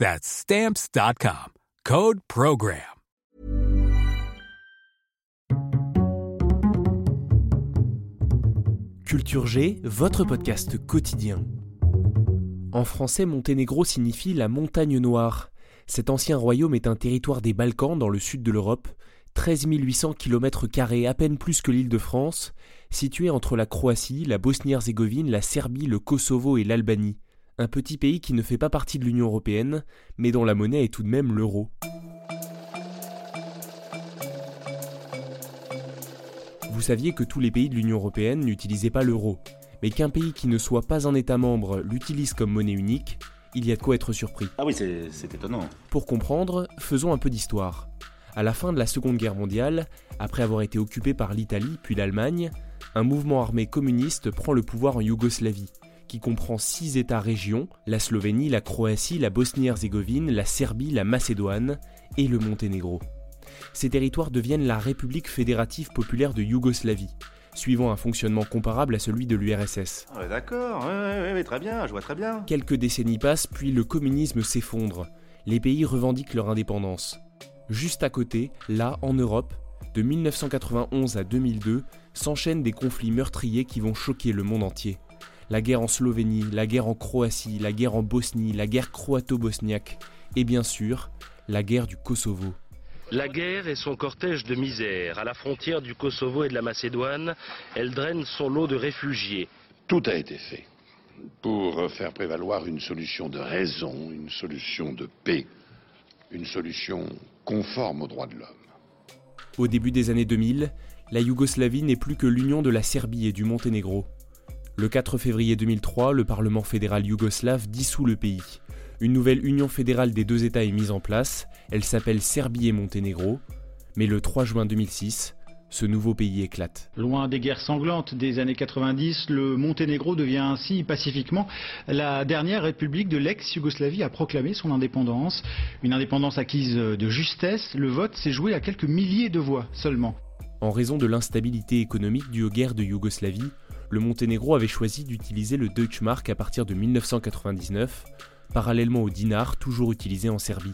That's stamps.com. Code Program. Culture G, votre podcast quotidien. En français, Monténégro signifie la montagne noire. Cet ancien royaume est un territoire des Balkans dans le sud de l'Europe, 13 800 km², à peine plus que l'Île de France, situé entre la Croatie, la Bosnie-Herzégovine, la Serbie, le Kosovo et l'Albanie. Un petit pays qui ne fait pas partie de l'Union européenne, mais dont la monnaie est tout de même l'euro. Vous saviez que tous les pays de l'Union européenne n'utilisaient pas l'euro, mais qu'un pays qui ne soit pas un État membre l'utilise comme monnaie unique, il y a de quoi être surpris. Ah oui, c'est étonnant. Pour comprendre, faisons un peu d'histoire. À la fin de la Seconde Guerre mondiale, après avoir été occupée par l'Italie puis l'Allemagne, un mouvement armé communiste prend le pouvoir en Yougoslavie, qui comprend 6 États-régions, la Slovénie, la Croatie, la Bosnie-Herzégovine, la Serbie, la Macédoine et le Monténégro. Ces territoires deviennent la République fédérative populaire de Yougoslavie, suivant un fonctionnement comparable à celui de l'URSS. Ah, d'accord, ouais, très bien, je vois très bien. Quelques décennies passent, puis le communisme s'effondre. Les pays revendiquent leur indépendance. Juste à côté, là, en Europe, de 1991 à 2002, s'enchaînent des conflits meurtriers qui vont choquer le monde entier. La guerre en Slovénie, la guerre en Croatie, la guerre en Bosnie, la guerre croato-bosniaque et bien sûr, la guerre du Kosovo. La guerre et son cortège de misère. À la frontière du Kosovo et de la Macédoine, elle draine son lot de réfugiés. Tout a été fait pour faire prévaloir une solution de raison, une solution de paix, une solution conforme aux droits de l'homme. Au début des années 2000, la Yougoslavie n'est plus que l'union de la Serbie et du Monténégro. Le 4 février 2003, le Parlement fédéral yougoslave dissout le pays. Une nouvelle union fédérale des deux États est mise en place, elle s'appelle Serbie et Monténégro. Mais le 3 juin 2006, ce nouveau pays éclate. Loin des guerres sanglantes des années 90, le Monténégro devient ainsi pacifiquement la dernière république de l'ex-Yougoslavie à proclamer son indépendance. Une indépendance acquise de justesse, le vote s'est joué à quelques milliers de voix seulement. En raison de l'instabilité économique due aux guerres de Yougoslavie, le Monténégro avait choisi d'utiliser le Deutschmark à partir de 1999, parallèlement au dinar toujours utilisé en Serbie.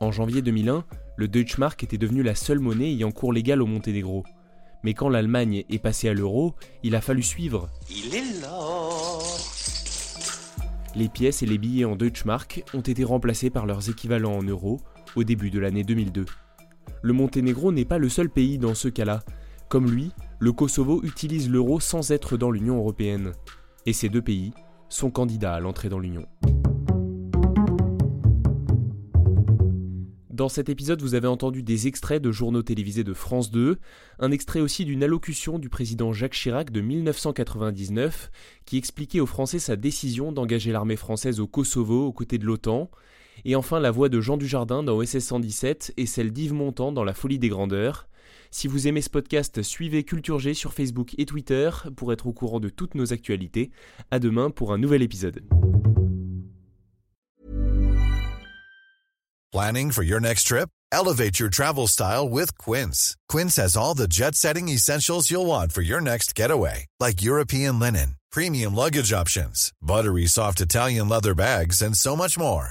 En janvier 2001, le Deutschmark était devenu la seule monnaie ayant cours légal au Monténégro. Mais quand l'Allemagne est passée à l'euro, il a fallu suivre. Il est là. Les pièces et les billets en Deutschmark ont été remplacés par leurs équivalents en euros au début de l'année 2002. Le Monténégro n'est pas le seul pays dans ce cas-là. Comme lui, le Kosovo utilise l'euro sans être dans l'Union européenne. Et ces deux pays sont candidats à l'entrée dans l'Union. Dans cet épisode, vous avez entendu des extraits de journaux télévisés de France 2, un extrait aussi d'une allocution du président Jacques Chirac de 1999, qui expliquait aux Français sa décision d'engager l'armée française au Kosovo aux côtés de l'OTAN, et enfin la voix de Jean Dujardin dans OSS 117 et celle d'Yves Montand dans La Folie des Grandeurs. Si vous aimez ce podcast, suivez Culture G sur Facebook et Twitter pour être au courant de toutes nos actualités. À demain pour un nouvel épisode. Planning for your next trip? Elevate your travel style with Quince. Quince has all the jet-setting essentials you'll want for your next getaway, like European linen, premium luggage options, buttery soft Italian leather bags, and so much more.